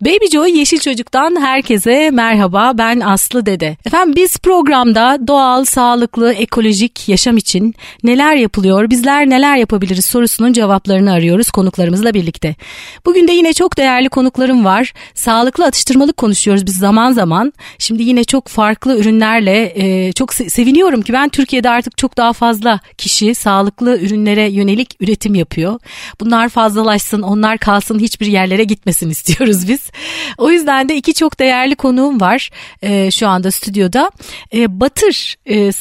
Baby Joy Yeşil Çocuk'tan herkese merhaba, ben Aslı Dede. Efendim, biz programda doğal, sağlıklı, ekolojik yaşam için neler yapılıyor, bizler neler yapabiliriz sorusunun cevaplarını arıyoruz konuklarımızla birlikte. Bugün de yine çok değerli konuklarım var. Sağlıklı atıştırmalık konuşuyoruz biz zaman zaman. Şimdi yine çok farklı ürünlerle çok seviniyorum ki ben Türkiye'de artık çok daha fazla kişi sağlıklı ürünlere yönelik üretim yapıyor. Bunlar fazlalaşsın, onlar kalsın, hiçbir yerlere gitmesin istiyoruz biz. O yüzden de iki çok değerli konuğum var şu anda stüdyoda. Batır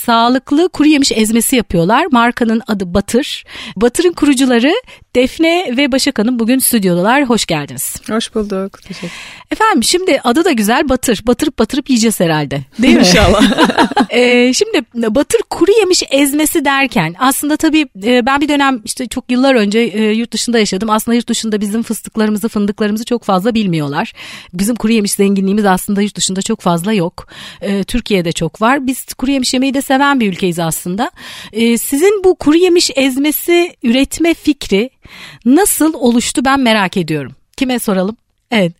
sağlıklı kuru yemiş ezmesi yapıyorlar. Markanın adı Batır. Batır'ın kurucuları Defne ve Başak Hanım bugün stüdyodalar. Hoş geldiniz. Hoş bulduk. Teşekkür. Efendim, şimdi adı da güzel, Batır. Batırıp yiyeceğiz herhalde. Değil mi? İnşallah. Şimdi Batır kuru yemiş ezmesi derken aslında tabii ben bir dönem işte çok yıllar önce yurt dışında yaşadım. Aslında yurt dışında bizim fıstıklarımızı, fındıklarımızı çok fazla bilmiyorlar. Bizim kuru yemiş zenginliğimiz aslında yurt dışında çok fazla yok. Türkiye'de çok var. Biz kuru yemiş yemeyi de seven bir ülkeyiz aslında. Sizin bu kuru yemiş ezmesi üretme fikri nasıl oluştu, ben merak ediyorum. Kime soralım? Evet.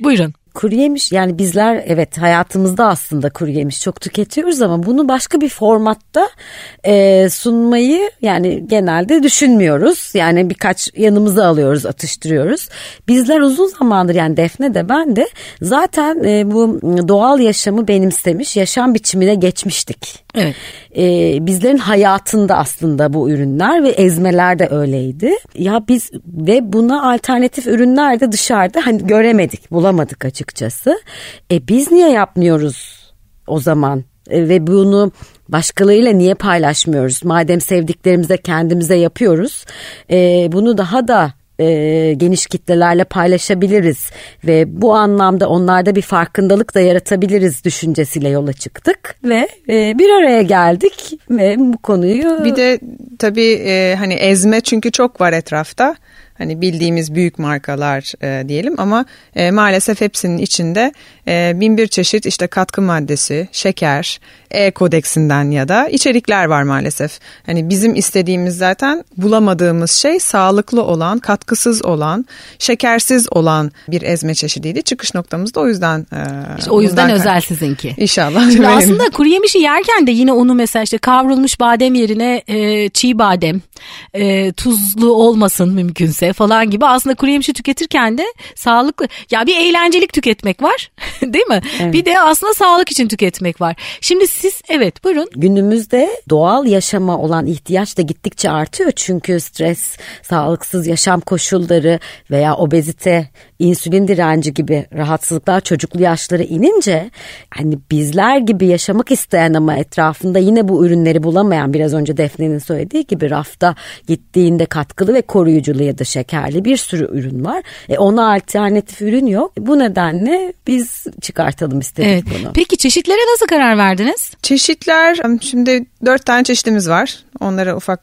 Buyurun. Kuru yemiş, yani bizler evet hayatımızda aslında kuru yemiş çok tüketiyoruz ama bunu başka bir formatta sunmayı yani genelde düşünmüyoruz. Yani birkaç yanımıza alıyoruz, atıştırıyoruz. Bizler uzun zamandır, yani Defne de ben de zaten bu doğal yaşamı benimsemiş yaşam biçimine geçmiştik. Evet. Bizlerin hayatında aslında bu ürünler ve ezmeler de öyleydi. Ya biz ve buna alternatif ürünler de dışarıda hani göremedik, bulamadık açıkçası. Biz niye yapmıyoruz o zaman? Ve bunu başkalarıyla niye paylaşmıyoruz? Madem sevdiklerimize kendimize yapıyoruz, bunu daha da geniş kitlelerle paylaşabiliriz ve bu anlamda onlarda bir farkındalık da yaratabiliriz düşüncesiyle yola çıktık ve bir araya geldik ve bu konuyu... Bir de tabii hani ezme çünkü çok var etrafta. Hani bildiğimiz büyük markalar diyelim ama maalesef hepsinin içinde bin bir çeşit işte katkı maddesi, şeker, kodeksinden ya da içerikler var maalesef. Hani bizim istediğimiz, zaten bulamadığımız şey sağlıklı olan, katkısız olan, şekersiz olan bir ezme çeşidiydi. Çıkış noktamız da o yüzden. İşte o yüzden özel sizinki. İnşallah. Şimdi aslında kuru yemişi yerken de yine onu mesela işte kavrulmuş badem yerine çiğ badem, tuzlu olmasın mümkünse falan gibi, aslında kuru yemişi tüketirken de sağlıklı, ya bir eğlencelik tüketmek var değil mi? Evet. Bir de aslında sağlık için tüketmek var. Şimdi siz evet buyurun. Günümüzde doğal yaşama olan ihtiyaç da gittikçe artıyor çünkü stres, sağlıksız yaşam koşulları veya obezite, insülin direnci gibi rahatsızlıklar çocuklu yaşlara inince hani bizler gibi yaşamak isteyen ama etrafında yine bu ürünleri bulamayan, biraz önce Defne'nin söylediği gibi rafta gittiğinde katkılı ve koruyuculu ya da şekerli bir sürü ürün var. Ona alternatif ürün yok. Bu nedenle biz çıkartalım istedik evet. Bunu. Peki çeşitlere nasıl karar verdiniz? Çeşitler, şimdi 4 tane çeşitimiz var. Onlara ufak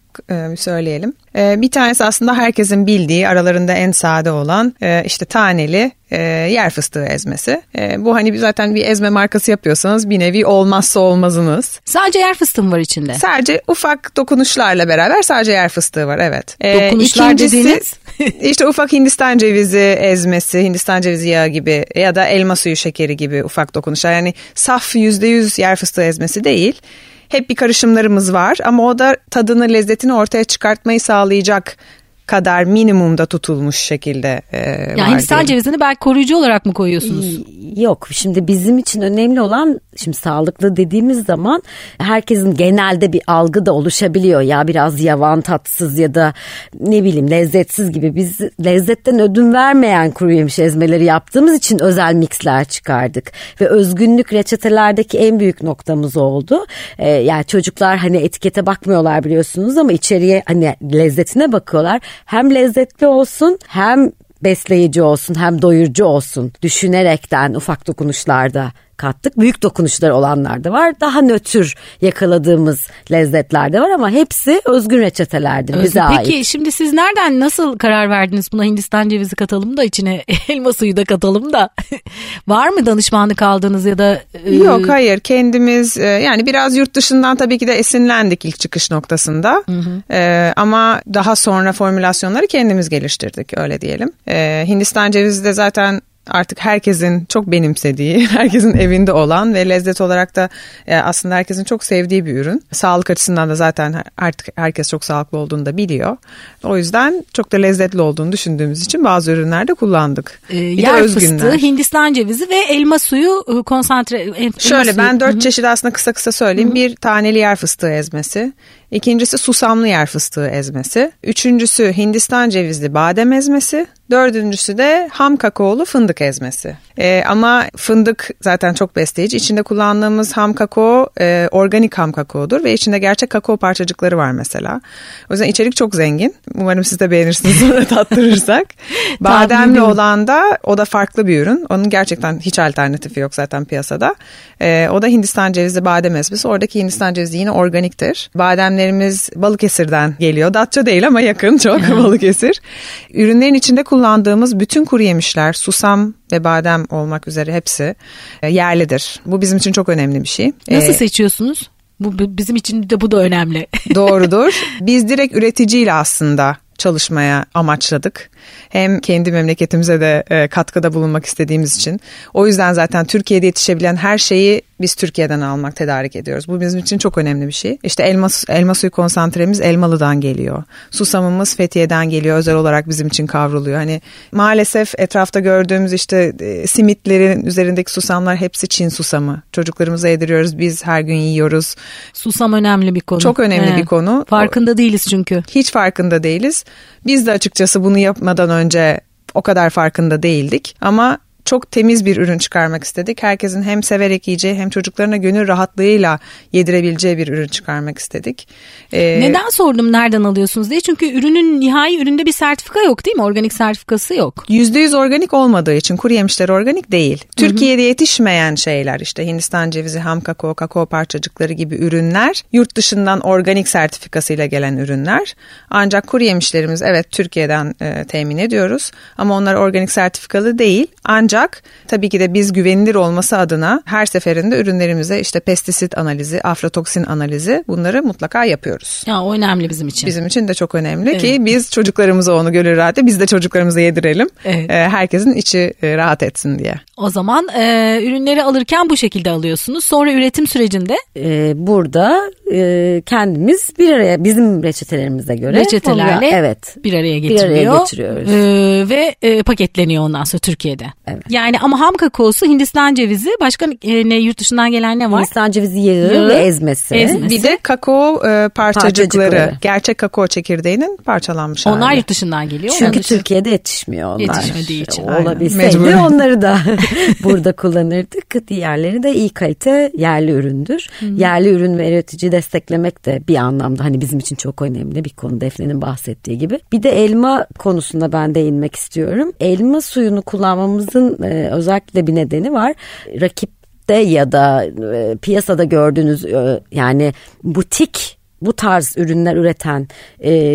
söyleyelim. Bir tanesi aslında herkesin bildiği, aralarında en sade olan işte taneli yer fıstığı ezmesi. Bu hani zaten bir ezme markası yapıyorsanız bir nevi olmazsa olmazınız. Sadece yer fıstığı mı var içinde? Sadece ufak dokunuşlarla beraber sadece yer fıstığı var, evet. Dokunuşlar dediğiniz? İşte ufak Hindistan cevizi ezmesi, Hindistan cevizi yağı gibi ya da elma suyu şekeri gibi ufak dokunuşlar. Yani saf %100 yer fıstığı ezmesi değil. Hep bir karışımlarımız var ama o da tadını, lezzetini ortaya çıkartmayı sağlayacak kadar minimumda tutulmuş şekilde var. Yani Hindistan cevizini belki koruyucu olarak mı koyuyorsunuz? Yok, şimdi bizim için önemli olan, şimdi sağlıklı dediğimiz zaman herkesin genelde bir algı da oluşabiliyor. Ya biraz yavan, tatsız ya da ne bileyim lezzetsiz gibi. Biz lezzetten ödün vermeyen kuru yemiş ezmeleri yaptığımız için özel mixler çıkardık. Ve özgünlük reçetelerdeki en büyük noktamız oldu. Yani çocuklar hani etikete bakmıyorlar biliyorsunuz ama içeriye hani lezzetine bakıyorlar. Hem lezzetli olsun, hem besleyici olsun, hem doyurucu olsun düşünerekten ufak dokunuşlarda kattık. Büyük dokunuşlar olanlar da var. Daha nötr yakaladığımız lezzetler de var ama hepsi özgün reçetelerdi bize ait. Peki şimdi siz nereden, nasıl karar verdiniz buna Hindistan cevizi katalım da içine elma suyu da katalım da? Var mı danışmanlık aldınız ya da? Yok, hayır, kendimiz yani biraz yurt dışından tabii ki de esinlendik ilk çıkış noktasında. Hı hı. Ama daha sonra formülasyonları kendimiz geliştirdik, öyle diyelim. Hindistan cevizi de zaten artık herkesin çok benimsediği, herkesin evinde olan ve lezzet olarak da aslında herkesin çok sevdiği bir ürün. Sağlık açısından da zaten artık herkes çok sağlıklı olduğunu da biliyor. O yüzden çok da lezzetli olduğunu düşündüğümüz için bazı ürünlerde kullandık. Yer fıstığı, Hindistan cevizi ve elma suyu konsantre. Şöyle ben 4 çeşit aslında kısa söyleyeyim. Hı-hı. Bir taneli yer fıstığı ezmesi. İkincisi susamlı yer fıstığı ezmesi. Üçüncüsü Hindistan cevizli badem ezmesi. Dördüncüsü de ham kakaolu fındık ezmesi. Ama fındık zaten çok besleyici. İçinde kullandığımız ham kakao organik ham kakaodur ve içinde gerçek kakao parçacıkları var mesela. O yüzden içerik çok zengin. Umarım siz de beğenirsiniz sonra tattırırsak. Bademli olan da, o da farklı bir ürün. Onun gerçekten hiç alternatifi yok zaten piyasada. O da Hindistan cevizi badem ezmesi. Oradaki Hindistan cevizi yine organiktir. Bademlerimiz Balıkesir'den geliyor. Datça değil ama yakın çok Balıkesir. Ürünlerin içinde kullandığımız bütün kuru yemişler, susam ve badem olmak üzere hepsi yerlidir. Bu bizim için çok önemli bir şey. Nasıl seçiyorsunuz? Bu bizim için de bu da önemli. Doğrudur. Biz direkt üreticiyle aslında çalışmaya amaçladık. Hem kendi memleketimize de katkıda bulunmak istediğimiz için. O yüzden zaten Türkiye'de yetişebilen her şeyi biz Türkiye'den almak, tedarik ediyoruz. Bu bizim için çok önemli bir şey. İşte elma suyu konsantremiz Elmalı'dan geliyor. Susamımız Fethiye'den geliyor. Özel olarak bizim için kavruluyor. Hani maalesef etrafta gördüğümüz işte simitlerin üzerindeki susamlar hepsi Çin susamı. Çocuklarımıza yediriyoruz. Biz her gün yiyoruz. Susam önemli bir konu. Çok önemli bir konu. Farkında değiliz çünkü. Hiç farkında değiliz. Biz de açıkçası bunu yapmadan önce o kadar farkında değildik ama çok temiz bir ürün çıkarmak istedik. Herkesin hem severek yiyeceği hem çocuklarına gönül rahatlığıyla yedirebileceği bir ürün çıkarmak istedik. Neden sordum nereden alıyorsunuz diye? Çünkü ürünün, nihai üründe bir sertifika yok değil mi? Organik sertifikası yok. %100 organik olmadığı için, kuru yemişler organik değil. Hı-hı. Türkiye'de yetişmeyen şeyler, işte Hindistan cevizi, ham kakao, kakao parçacıkları gibi ürünler yurt dışından organik sertifikasıyla gelen ürünler. Ancak kuru yemişlerimiz evet Türkiye'den temin ediyoruz ama onlar organik sertifikalı değil. Ancak tabii ki de biz güvenilir olması adına her seferinde ürünlerimize işte pestisit analizi, aflatoksin analizi, bunları mutlaka yapıyoruz. Ya o önemli bizim için. Bizim için de çok önemli, evet. Ki biz çocuklarımıza onu gönül rahatı, biz de çocuklarımıza yedirelim. Evet. Herkesin içi rahat etsin diye. O zaman ürünleri alırken bu şekilde alıyorsunuz. Sonra üretim sürecinde? Burada kendimiz bir araya, bizim reçetelerimize göre. Reçetelerle evet, bir araya getiriyor. Bir araya getiriyoruz. Ve paketleniyor ondan sonra Türkiye'de. Evet. Yani ama ham kakaosu, Hindistan cevizi, başka ne, yurt dışından gelen ne var? Hindistan cevizi yağı ve ezmesi. Bir de kakao parçacıkları. Gerçek kakao çekirdeğinin parçalanmış onlar hali. Yurt dışından geliyor. Çünkü Türkiye'de yetişmiyor onlar. Yetişmediği için. Olabilseydi onları da burada kullanırdık. Diğerleri de iyi kalite yerli üründür. Hmm. Yerli ürün ve üretici desteklemek de bir anlamda hani bizim için çok önemli bir konu, Defne'nin bahsettiği gibi. Bir de elma konusunda ben değinmek istiyorum. Elma suyunu kullanmamızın özellikle bir nedeni var. Rakipte ya da piyasada gördüğünüz yani butik, bu tarz ürünler üreten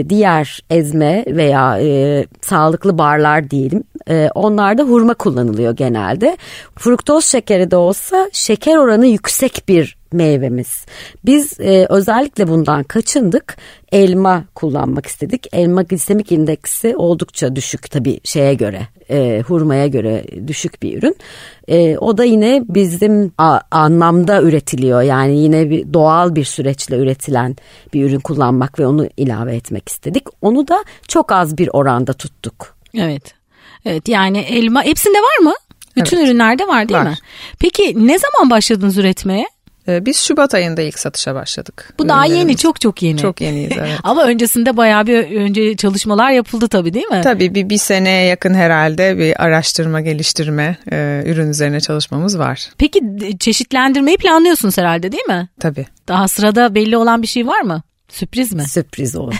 diğer ezme veya sağlıklı barlar diyelim, onlarda hurma kullanılıyor genelde. Fruktoz şekeri de olsa şeker oranı yüksek bir meyvemiz. Biz özellikle bundan kaçındık. Elma kullanmak istedik. Elma glisemik indeksi oldukça düşük tabii şeye göre, hurmaya göre düşük bir ürün. O da yine bizim anlamda üretiliyor. Yani yine bir doğal bir süreçle üretilen bir ürün kullanmak ve onu ilave etmek istedik. Onu da çok az bir oranda tuttuk. Evet. Evet, yani elma hepsinde var mı? Bütün ürünlerde var değil mi? Peki ne zaman başladınız üretmeye? Biz Şubat ayında ilk satışa başladık. Bu daha yeni, çok yeni. Çok yeniyiz, evet. Ama öncesinde bayağı bir çalışmalar yapıldı tabii değil mi? Tabii bir seneye yakın herhalde bir araştırma, geliştirme, ürün üzerine çalışmamız var. Peki çeşitlendirmeyi planlıyorsunuz herhalde değil mi? Tabii. Daha sırada belli olan bir şey var mı? Sürpriz mi? Sürpriz o.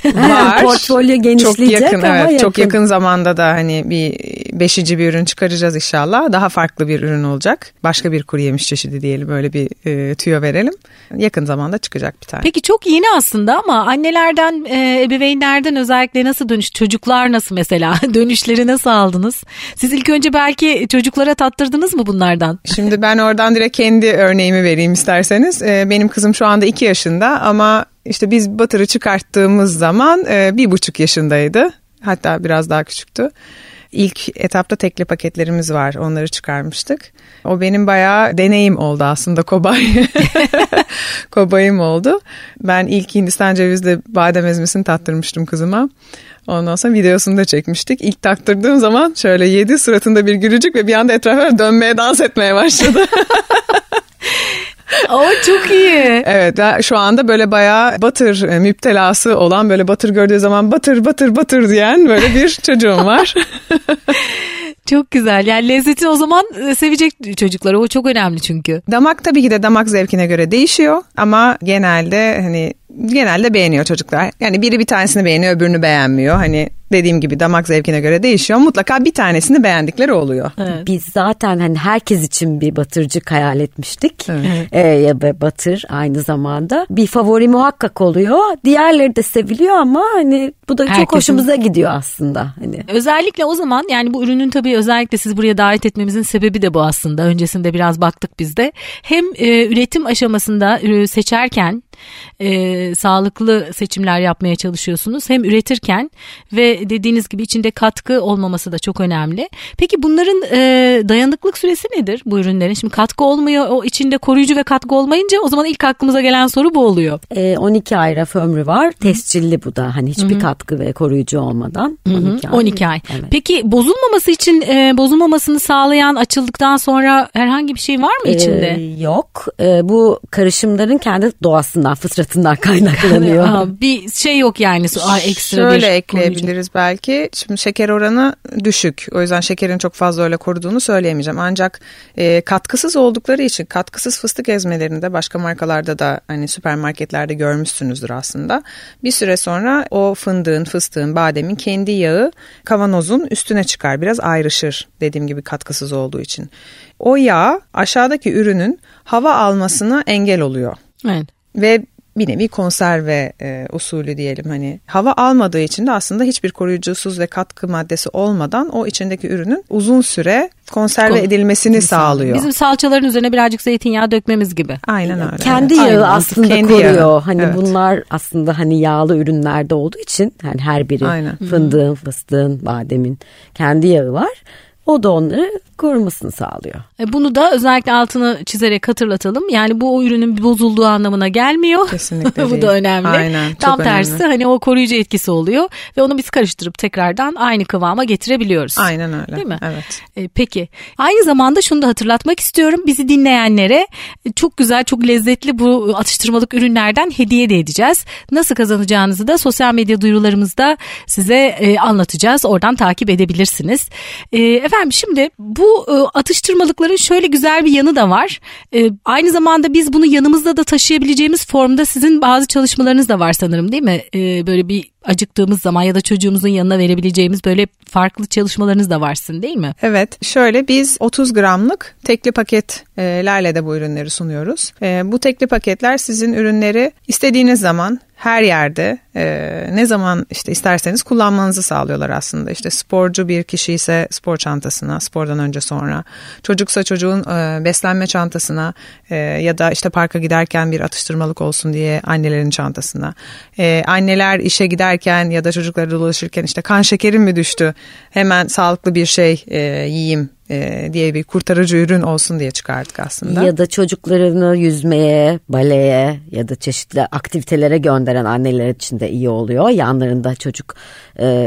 Portfolyo genişleyecek, çok yakın, ama evet, yakın. Çok yakın zamanda da hani bir beşici bir ürün çıkaracağız inşallah. Daha farklı bir ürün olacak. Başka bir kuru yemiş çeşidi diyelim, böyle bir tüyo verelim. Yakın zamanda çıkacak bir tane. Peki çok yeni aslında ama annelerden, ebeveynlerden özellikle nasıl dönüş? Çocuklar nasıl mesela? Dönüşleri nasıl aldınız? Siz ilk önce belki çocuklara tattırdınız mı bunlardan? Şimdi ben oradan direkt kendi örneğimi vereyim isterseniz. Benim kızım şu anda 2 yaşında ama işte biz Batır'ı çıkarttığımız zaman 1,5 yaşındaydı. Hatta biraz daha küçüktü. İlk etapta tekli paketlerimiz var. Onları çıkarmıştık. O benim bayağı deneyim oldu aslında, kobay. Kobayım oldu. Ben ilk Hindistan cevizli badem ezmesini tattırmıştım kızıma. Ondan sonra videosunu da çekmiştik. İlk taktırdığım zaman şöyle yedi, suratında bir gülücük ve bir anda etrafa dönmeye, dans etmeye başladı. Çok iyi. Evet, şu anda böyle bayağı Batır müptelası olan, böyle Batır gördüğü zaman Batır Batır Batır diyen böyle bir çocuğum var. Çok güzel. Yani lezzeti o zaman sevecek çocuklar. O çok önemli çünkü. Damak tabii ki de damak zevkine göre değişiyor ama genelde beğeniyor çocuklar. Yani biri bir tanesini beğeniyor, öbürünü beğenmiyor. Hani dediğim gibi damak zevkine göre değişiyor. Mutlaka bir tanesini beğendikleri oluyor. Evet. Biz zaten hani herkes için bir batırcık hayal etmiştik. Evet. Batır aynı zamanda bir favori muhakkak oluyor. Diğerleri de seviliyor ama hani bu da çok hoşumuza gidiyor aslında. Hani. Özellikle o zaman yani bu ürünün tabii özellikle siz buraya davet etmemizin sebebi de bu aslında. Öncesinde biraz baktık biz de. Hem üretim aşamasında seçerken sağlıklı seçimler yapmaya çalışıyorsunuz. Hem üretirken ve dediğiniz gibi içinde katkı olmaması da çok önemli. Peki bunların dayanıklılık süresi nedir bu ürünlerin? Şimdi katkı olmuyor, o içinde koruyucu ve katkı olmayınca o zaman ilk aklımıza gelen soru bu oluyor. 12 ay raf ömrü var. Tescilli bu da. Hani hiçbir katkı ve koruyucu olmadan 12 ay. Evet. Peki bozulmaması için bozulmamasını sağlayan, açıldıktan sonra herhangi bir şey var mı içinde? Yok. Bu karışımların kendi doğasından, fıtratından kaynaklanıyor. Bir şey yok yani. Ekstra şöyle ekleyebiliriz belki. Şimdi şeker oranı düşük. O yüzden şekerin çok fazla öyle koruduğunu söyleyemeyeceğim. Ancak katkısız oldukları için, katkısız fıstık ezmelerini de başka markalarda da hani süpermarketlerde görmüşsünüzdür aslında. Bir süre sonra o fındığın, fıstığın, bademin kendi yağı kavanozun üstüne çıkar. Biraz ayrışır dediğim gibi katkısız olduğu için. O yağ aşağıdaki ürünün hava almasına engel oluyor. Evet. Ve bir nevi konserve usulü diyelim, hani hava almadığı için de aslında hiçbir koruyucusuz ve katkı maddesi olmadan o içindeki ürünün uzun süre konserve edilmesini sağlıyor. Bizim salçaların üzerine birazcık zeytinyağı dökmemiz gibi. Aynen öyle. Kendi yağı aslında kendi koruyor. Yağı. Hani evet. Bunlar aslında hani yağlı ürünlerde olduğu için yani her biri fındığın, fıstığın, bademin kendi yağı var. O da onları korumasını sağlıyor. Bunu da özellikle altını çizerek hatırlatalım. Yani bu o ürünün bozulduğu anlamına gelmiyor. Kesinlikle. Bu da önemli. Aynen, tam tersi önemli. Hani o koruyucu etkisi oluyor ve onu biz karıştırıp tekrardan aynı kıvama getirebiliyoruz. Aynen öyle. Değil mi? Evet. Peki. Aynı zamanda şunu da hatırlatmak istiyorum. Bizi dinleyenlere çok güzel, çok lezzetli bu atıştırmalık ürünlerden hediye de edeceğiz. Nasıl kazanacağınızı da sosyal medya duyurularımızda size anlatacağız. Oradan takip edebilirsiniz. Efendim şimdi bu atıştırmalıkların şöyle güzel bir yanı da var. Aynı zamanda biz bunu yanımızda da taşıyabileceğimiz formda sizin bazı çalışmalarınız da var sanırım, değil mi? Böyle bir acıktığımız zaman ya da çocuğumuzun yanına verebileceğimiz böyle farklı çalışmalarınız da varsın, değil mi? Evet, şöyle biz 30 gramlık tekli paketlerle de bu ürünleri sunuyoruz. Bu tekli paketler sizin ürünleri istediğiniz zaman her yerde ne zaman işte isterseniz kullanmanızı sağlıyorlar aslında. İşte sporcu bir kişi ise spor çantasına, spordan önce sonra, çocuksa çocuğun beslenme çantasına ya da işte parka giderken bir atıştırmalık olsun diye annelerin çantasına. Anneler işe giderken ya da çocukları dolaşırken işte kan şekerim mi düştü, hemen sağlıklı bir şey yiyeyim diye bir kurtarıcı ürün olsun diye çıkardık aslında. Ya da çocuklarını yüzmeye, baleye ya da çeşitli aktivitelere gönderen anneler için de iyi oluyor. Yanlarında çocuk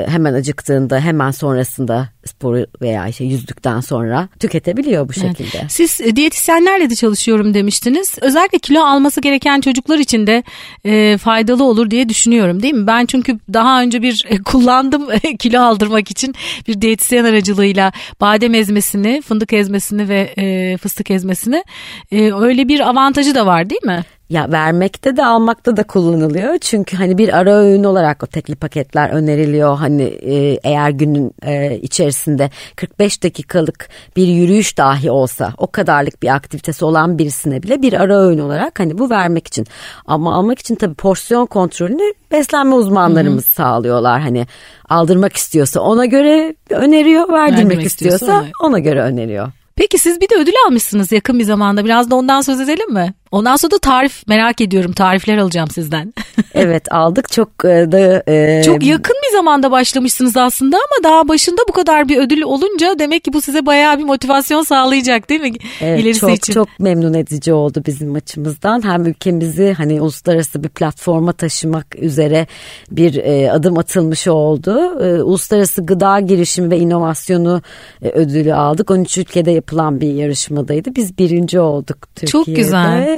hemen acıktığında, hemen sonrasında sporu veya işte yüzdükten sonra tüketebiliyor bu şekilde. Evet. Siz diyetisyenlerle de çalışıyorum demiştiniz. Özellikle kilo alması gereken çocuklar için de faydalı olur diye düşünüyorum, değil mi? Ben çünkü daha önce bir kullandım kilo aldırmak için bir diyetisyen aracılığıyla badem ezmesi, fındık ezmesini ve fıstık ezmesini. Öyle bir avantajı da var, değil mi? ya vermekte de almakta da kullanılıyor. Çünkü hani bir ara öğün olarak o tekli paketler öneriliyor. Hani eğer günün içerisinde 45 dakikalık bir yürüyüş dahi olsa, o kadarlık bir aktivitesi olan birisine bile bir ara öğün olarak hani bu vermek için. Ama almak için tabii porsiyon kontrolünü beslenme uzmanlarımız sağlıyorlar. Hani aldırmak istiyorsa ona göre öneriyor, verdirmek istiyorsa ona göre öneriyor. Peki siz bir de ödül almışsınız yakın bir zamanda. Biraz da ondan söz edelim mi? Ondan sonra da tarif, merak ediyorum. Tarifler alacağım sizden. Evet, aldık. Çok yakın bir zamanda başlamışsınız aslında ama daha başında bu kadar bir ödül olunca demek ki bu size bayağı bir motivasyon sağlayacak değil mi? Evet, ilerisi çok, için. Çok memnun edici oldu bizim açımızdan. Hem ülkemizi hani uluslararası bir platforma taşımak üzere bir adım atılmış oldu. Uluslararası Gıda Girişimi ve İnovasyonu ödülü aldık. 13 ülkede yapılan bir yarışmadaydı. Biz birinci olduk Türkiye'de. Çok güzel.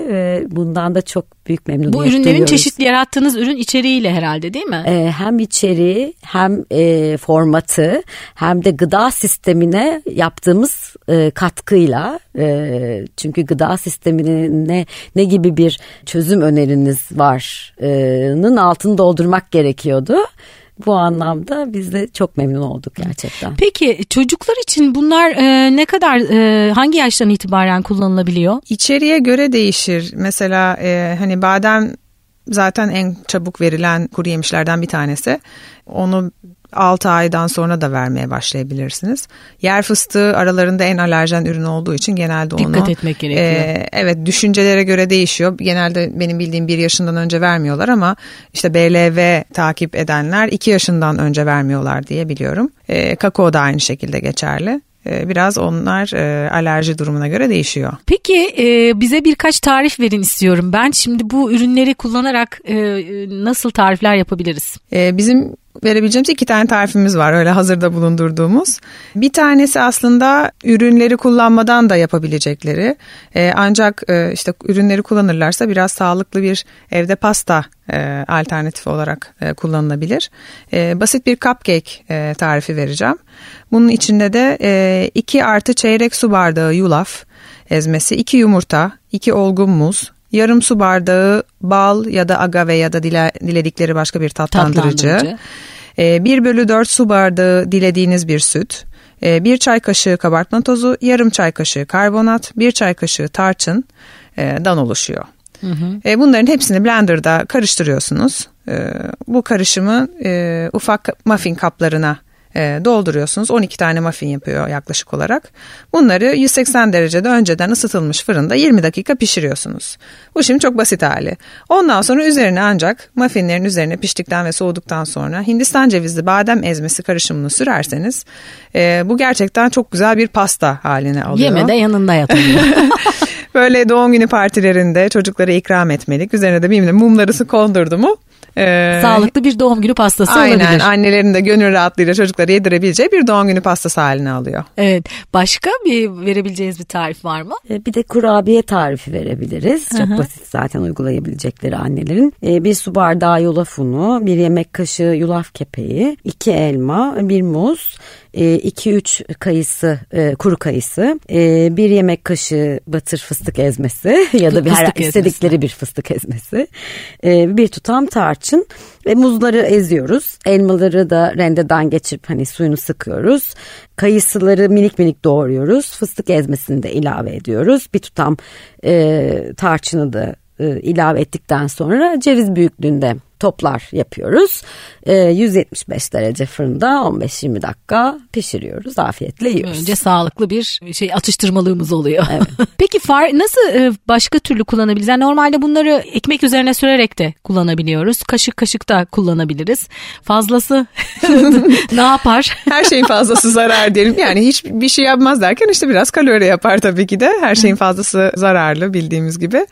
Bundan da çok büyük memnuniyet duyuyoruz. Bu ürünlerin çeşitli yarattığınız ürün içeriğiyle herhalde değil mi? Hem içeriği hem formatı hem de gıda sistemine yaptığımız katkıyla. Çünkü gıda sistemine ne gibi bir çözüm öneriniz var'nın altını doldurmak gerekiyordu. Bu anlamda biz de çok memnun olduk gerçekten. Peki çocuklar için bunlar ne kadar, hangi yaştan itibaren kullanılabiliyor? İçeriğe göre değişir. Mesela hani badem zaten en çabuk verilen kuru yemişlerden bir tanesi. Onu 6 aydan sonra da vermeye başlayabilirsiniz. Yer fıstığı aralarında en alerjen ürün olduğu için genelde onu... Dikkat etmek gerekiyor. Evet, düşüncelere göre değişiyor. Genelde benim bildiğim 1 yaşından önce vermiyorlar ama işte BLV takip edenler 2 yaşından önce vermiyorlar diye biliyorum. Kakao da aynı şekilde geçerli. Biraz onlar alerji durumuna göre değişiyor. Peki bize birkaç tarif verin istiyorum. Ben şimdi bu ürünleri kullanarak nasıl tarifler yapabiliriz? Bizim verebileceğimiz 2 tane tarifimiz var, öyle hazırda bulundurduğumuz. Bir tanesi aslında ürünleri kullanmadan da yapabilecekleri. Ancak işte ürünleri kullanırlarsa biraz sağlıklı bir evde pasta alternatifi olarak kullanılabilir. Basit bir cupcake tarifi vereceğim. Bunun içinde de 2 + çeyrek su bardağı yulaf ezmesi, 2 yumurta, 2 olgun muz, yarım su bardağı bal ya da agave ya da diledikleri başka bir tatlandırıcı. 1/4 su bardağı dilediğiniz bir süt, 1 çay kaşığı kabartma tozu, yarım çay kaşığı karbonat, 1 çay kaşığı tarçından oluşuyor. Hı hı. Bunların hepsini blenderda karıştırıyorsunuz. Bu karışımı ufak muffin kaplarına dolduruyorsunuz. 12 tane muffin yapıyor yaklaşık olarak. Bunları 180 derecede önceden ısıtılmış fırında 20 dakika pişiriyorsunuz. Bu şimdi çok basit hali. Ondan sonra üzerine ancak muffinlerin üzerine piştikten ve soğuduktan sonra Hindistan cevizli badem ezmesi karışımını sürerseniz bu gerçekten çok güzel bir pasta haline alıyor. Yeme de yanında yatıyor. Böyle doğum günü partilerinde çocuklara ikram etmelik. Üzerine de bilmiyorum mumlarısı kondurdu mu? Sağlıklı bir doğum günü pastası olabilir. Aynen, annelerin de gönül rahatlığıyla çocuklara yedirebileceği bir doğum günü pastası haline alıyor. Evet, başka bir verebileceğiniz bir tarif var mı? Bir de kurabiye tarifi verebiliriz. Hı-hı. Çok basit zaten uygulayabilecekleri annelerin. 1 su bardağı yulaf unu, 1 yemek kaşığı yulaf kepeği, 2 elma, 1 muz, 2-3 kayısı, kuru kayısı, 1 yemek kaşığı batır fıstık ezmesi ya da istedikleri bir fıstık ezmesi, 1 tutam tarçın ve muzları eziyoruz. Elmaları da rendeden geçirip hani suyunu sıkıyoruz. Kayısıları minik minik doğruyoruz. Fıstık ezmesini de ilave ediyoruz. 1 tutam tarçını da ilave ettikten sonra ceviz büyüklüğünde toplar yapıyoruz. 175 derece fırında 15-20 dakika pişiriyoruz. Afiyetle yiyoruz. Önce sağlıklı bir şey atıştırmalığımız oluyor. Evet. Peki nasıl başka türlü kullanabiliriz? Yani normalde bunları ekmek üzerine sürerek de kullanabiliyoruz. Kaşık da kullanabiliriz. Fazlası ne yapar? Her şeyin fazlası zarar diyelim. Yani hiçbir şey yapmaz derken işte biraz kalori yapar tabii ki de. Her şeyin fazlası zararlı bildiğimiz gibi.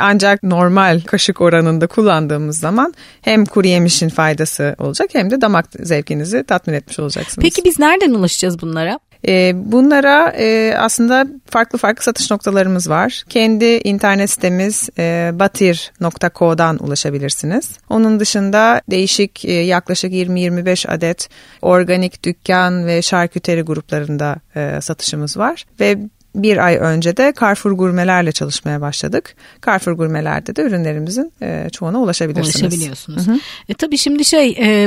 Ancak normal kaşık oranında kullandığımız zaman hem kuru yemişin faydası olacak hem de damak zevkinizi tatmin etmiş olacaksınız. Peki biz nereden ulaşacağız bunlara? Bunlara aslında farklı satış noktalarımız var. Kendi internet sitemiz batir.co'dan ulaşabilirsiniz. Onun dışında değişik yaklaşık 20-25 adet organik dükkan ve şarküteri gruplarında satışımız var. Ve bir ay önce de Carrefour Gurmeler'le çalışmaya başladık. Carrefour Gurmeler'de de ürünlerimizin çoğuna ulaşabilirsiniz. Ulaşabiliyorsunuz. Hı hı. Tabii şimdi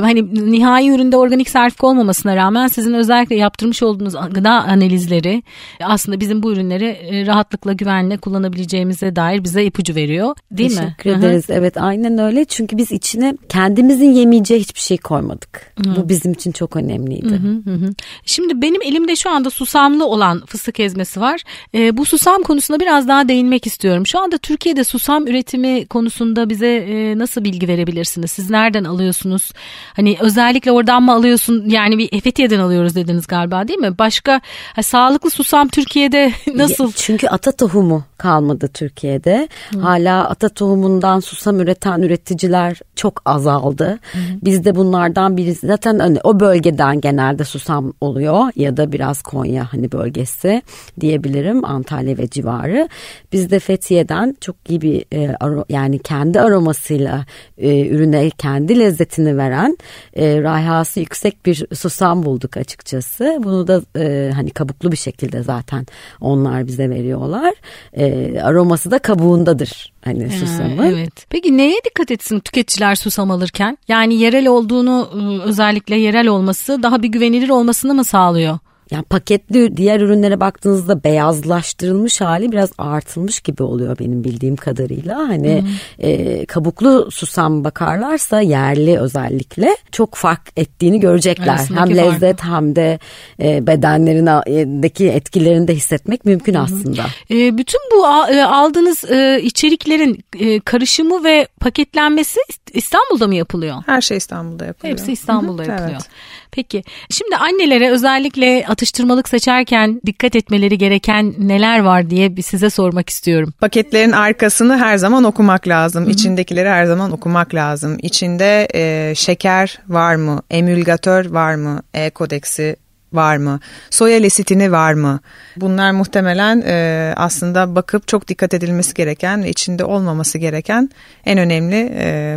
hani nihai üründe organik serfik olmamasına rağmen sizin özellikle yaptırmış olduğunuz gıda analizleri aslında bizim bu ürünleri rahatlıkla, güvenle kullanabileceğimize dair bize ipucu veriyor. Değil mi? Teşekkür ederiz. Hı hı. Evet, aynen öyle. Çünkü biz içine kendimizin yemeyeceği hiçbir şey koymadık. Hı. Bu bizim için çok önemliydi. Hı hı hı. Şimdi benim elimde şu anda susamlı olan fıstık ezmesi var. Bu susam konusuna biraz daha değinmek istiyorum. Şu anda Türkiye'de susam üretimi konusunda bize nasıl bilgi verebilirsiniz? Siz nereden alıyorsunuz? Hani özellikle oradan mı alıyorsun? Yani bir Fethiye'den alıyoruz dediniz galiba, değil mi? Başka sağlıklı susam Türkiye'de nasıl? Çünkü ata tohumu kalmadı Türkiye'de. Hı. Hala ata tohumundan susam üreten üreticiler çok azaldı. Hı. Biz de bunlardan birisi. Zaten hani o bölgeden genelde susam oluyor ya da biraz Konya hani bölgesi diyebilirim, Antalya ve civarı. Biz de Fethiye'den çok iyi bir yani kendi aromasıyla ürüne kendi lezzetini veren rayhası yüksek bir susam bulduk açıkçası. Bunu da hani kabuklu bir şekilde zaten onlar bize veriyorlar. Aroması da kabuğundadır hani susamın. Evet. Peki neye dikkat etsin tüketiciler susam alırken? Yani yerel olduğunu, özellikle yerel olması daha bir güvenilir olmasını mı sağlıyor? Yani paketli diğer ürünlere baktığınızda beyazlaştırılmış hali biraz artılmış gibi oluyor benim bildiğim kadarıyla. Hani kabuklu susam bakarlarsa yerli özellikle çok fark ettiğini görecekler. Arasındaki hem lezzet farkı, hem de bedenlerindeki etkilerini de hissetmek mümkün aslında. Bütün bu aldığınız içeriklerin karışımı ve paketlenmesi İstanbul'da mı yapılıyor? Her şey İstanbul'da yapılıyor. Hepsi İstanbul'da yapılıyor. Evet. Peki şimdi annelere özellikle atıştırmalık seçerken dikkat etmeleri gereken neler var diye size sormak istiyorum. Paketlerin arkasını her zaman okumak lazım. Hı-hı. İçindekileri her zaman okumak lazım. İçinde şeker var mı? Emülgatör var mı? E-kodeksi var mı? Soya lesitini var mı? Bunlar muhtemelen aslında bakıp çok dikkat edilmesi gereken ve içinde olmaması gereken en önemli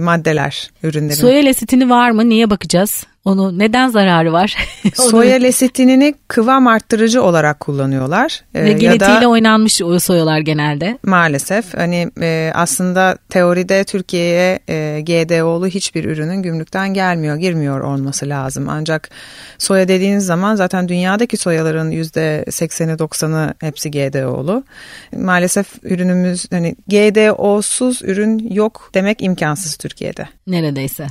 maddeler ürünlerin. Soya lesitini var mı? Niye bakacağız? Onu neden zararı var? Soya lesetinini kıvam arttırıcı olarak kullanıyorlar. Ve genetiğiyle oynanmış soyalar genelde. Maalesef hani aslında teoride Türkiye'ye GDO'lu hiçbir ürünün gümrükten girmiyor olması lazım. Ancak soya dediğiniz zaman zaten dünyadaki soyaların %80'i 90'ı hepsi GDO'lu. Maalesef ürünümüz hani GDO'suz ürün yok demek imkansız Türkiye'de. Neredeyse.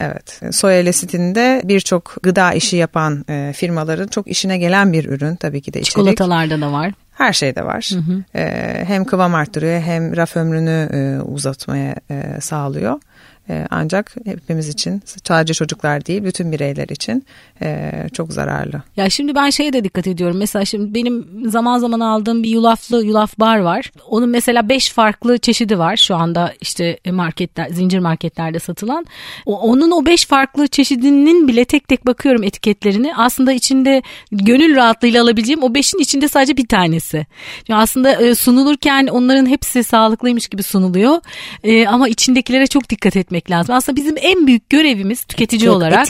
Evet, soya lesitinde birçok gıda işi yapan firmaların çok işine gelen bir ürün tabii ki de içerik. Çikolatalarda da var. Her şeyde var. Hı hı. Hem kıvam arttırıyor hem raf ömrünü uzatmaya sağlıyor. Ancak hepimiz için, sadece çocuklar değil bütün bireyler için çok zararlı. Ya şimdi ben şeye de dikkat ediyorum. Mesela şimdi benim zaman zaman aldığım bir yulaf bar var. Onun mesela 5 farklı çeşidi var şu anda işte zincir marketlerde satılan. Onun o 5 farklı çeşidinin bile tek tek bakıyorum etiketlerini. Aslında içinde gönül rahatlığıyla alabileceğim o 5'in içinde sadece bir tanesi. Yani aslında sunulurken onların hepsi sağlıklıymış gibi sunuluyor. Ama içindekilere çok dikkat etmek lazım. Aslında bizim en büyük görevimiz tüketici olarak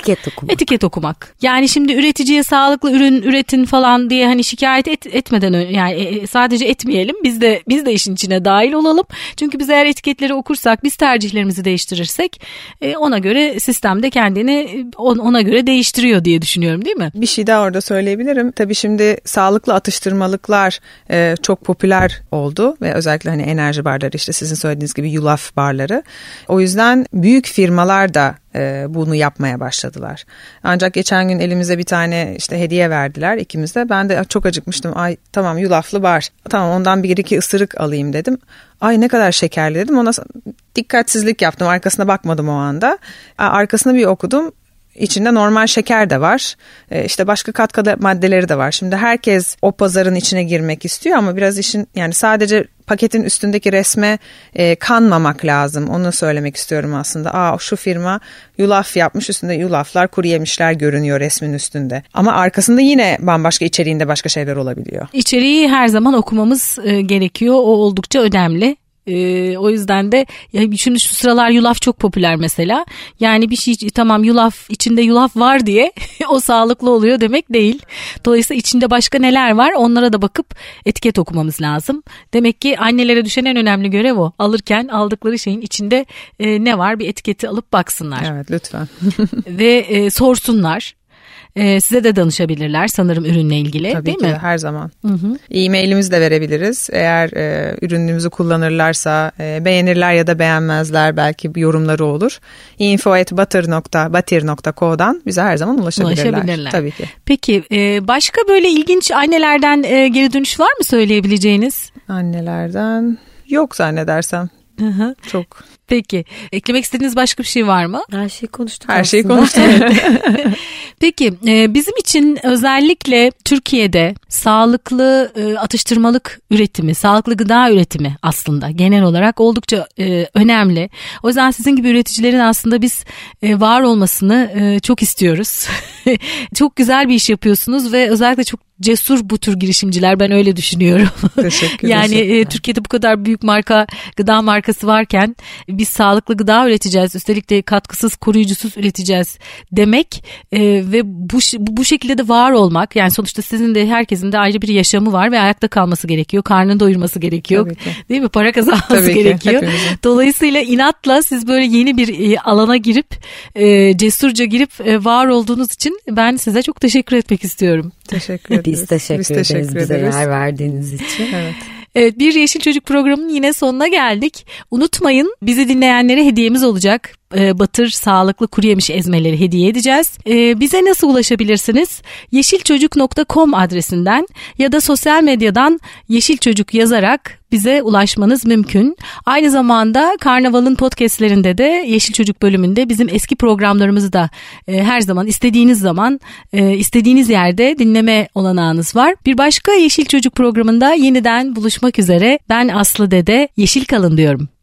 etiket okumak. Yani şimdi üreticiye sağlıklı ürün üretin falan diye hani şikayet etmeden yani sadece etmeyelim. Biz de işin içine dahil olalım. Çünkü biz eğer etiketleri okursak, biz tercihlerimizi değiştirirsek ona göre sistem de kendini ona göre değiştiriyor diye düşünüyorum, değil mi? Bir şey daha orada söyleyebilirim. Tabii şimdi sağlıklı atıştırmalıklar çok popüler oldu ve özellikle hani enerji barları, işte sizin söylediğiniz gibi yulaf barları. O yüzden büyük firmalar da bunu yapmaya başladılar. Ancak geçen gün elimize bir tane işte hediye verdiler ikimiz de. Ben de çok acıkmıştım. Ay tamam, yulaflı bar. Tamam, ondan bir iki ısırık alayım dedim. Ay ne kadar şekerli dedim. Ona dikkatsizlik yaptım. Arkasına bakmadım o anda. Arkasına bir okudum. İçinde normal şeker de var. İşte başka katkı maddeleri de var. Şimdi herkes o pazarın içine girmek istiyor ama biraz işin yani sadece paketin üstündeki resme kanmamak lazım. Onu söylemek istiyorum aslında. Şu firma yulaf yapmış, üstünde yulaflar, kuru yemişler görünüyor resmin üstünde. Ama arkasında yine bambaşka, içeriğinde başka şeyler olabiliyor. İçeriği her zaman okumamız gerekiyor. O oldukça önemli. O yüzden de ya şimdi şu sıralar yulaf çok popüler mesela. Yani bir şey tamam yulaf içinde yulaf var diye o sağlıklı oluyor demek değil. Dolayısıyla içinde başka neler var onlara da bakıp etiket okumamız lazım. Demek ki annelere düşen en önemli görev o. Alırken aldıkları şeyin içinde ne var bir etiketi alıp baksınlar. Evet lütfen. Ve sorsunlar. Size de danışabilirler sanırım ürünle ilgili. Tabii değil ki, mi? Her zaman. Hı-hı. E-mailimizi de verebiliriz. Eğer ürünümüzü kullanırlarsa beğenirler ya da beğenmezler belki bir yorumları olur. info@batir.co.dan bize her zaman ulaşabilirler. Tabii ki. Peki başka böyle ilginç annelerden geri dönüş var mı söyleyebileceğiniz? Annelerden yok zannedersem. Hı-hı. Çok. Peki. Eklemek istediğiniz başka bir şey var mı? Her şeyi konuştuk. Peki bizim için özellikle Türkiye'de sağlıklı atıştırmalık üretimi, sağlıklı gıda üretimi aslında genel olarak oldukça önemli. O yüzden sizin gibi üreticilerin aslında biz var olmasını çok istiyoruz. Çok güzel bir iş yapıyorsunuz ve özellikle çok cesur bu tür girişimciler, ben öyle düşünüyorum. Teşekkür ederim. Yani Türkiye'de bu kadar büyük marka, gıda markası varken biz sağlıklı gıda üreteceğiz, üstelik de katkısız, koruyucusuz üreteceğiz demek ve bu şekilde de var olmak. Yani sonuçta sizin de herkesin de ayrı bir yaşamı var ve ayakta kalması gerekiyor, karnını doyurması gerekiyor, değil mi? Para kazanması tabii gerekiyor. Ki, dolayısıyla inatla siz böyle yeni bir alana girip cesurca girip var olduğunuz için ben size çok teşekkür etmek istiyorum. Teşekkür ederiz. Biz teşekkür ederiz bize yer verdiğiniz için. Evet. Evet, bir Yeşil Çocuk programının yine sonuna geldik. Unutmayın, bizi dinleyenlere hediyemiz olacak. Batır sağlıklı kuru yemiş ezmeleri hediye edeceğiz. Bize nasıl ulaşabilirsiniz? Yeşilçocuk.com adresinden ya da sosyal medyadan Yeşil Çocuk yazarak bize ulaşmanız mümkün. Aynı zamanda Karnaval'ın podcastlerinde de Yeşil Çocuk bölümünde bizim eski programlarımızı da her zaman, istediğiniz yerde dinleme olanağınız var. Bir başka Yeşil Çocuk programında yeniden buluşmak üzere. Ben Aslı Dede, yeşil kalın diyorum.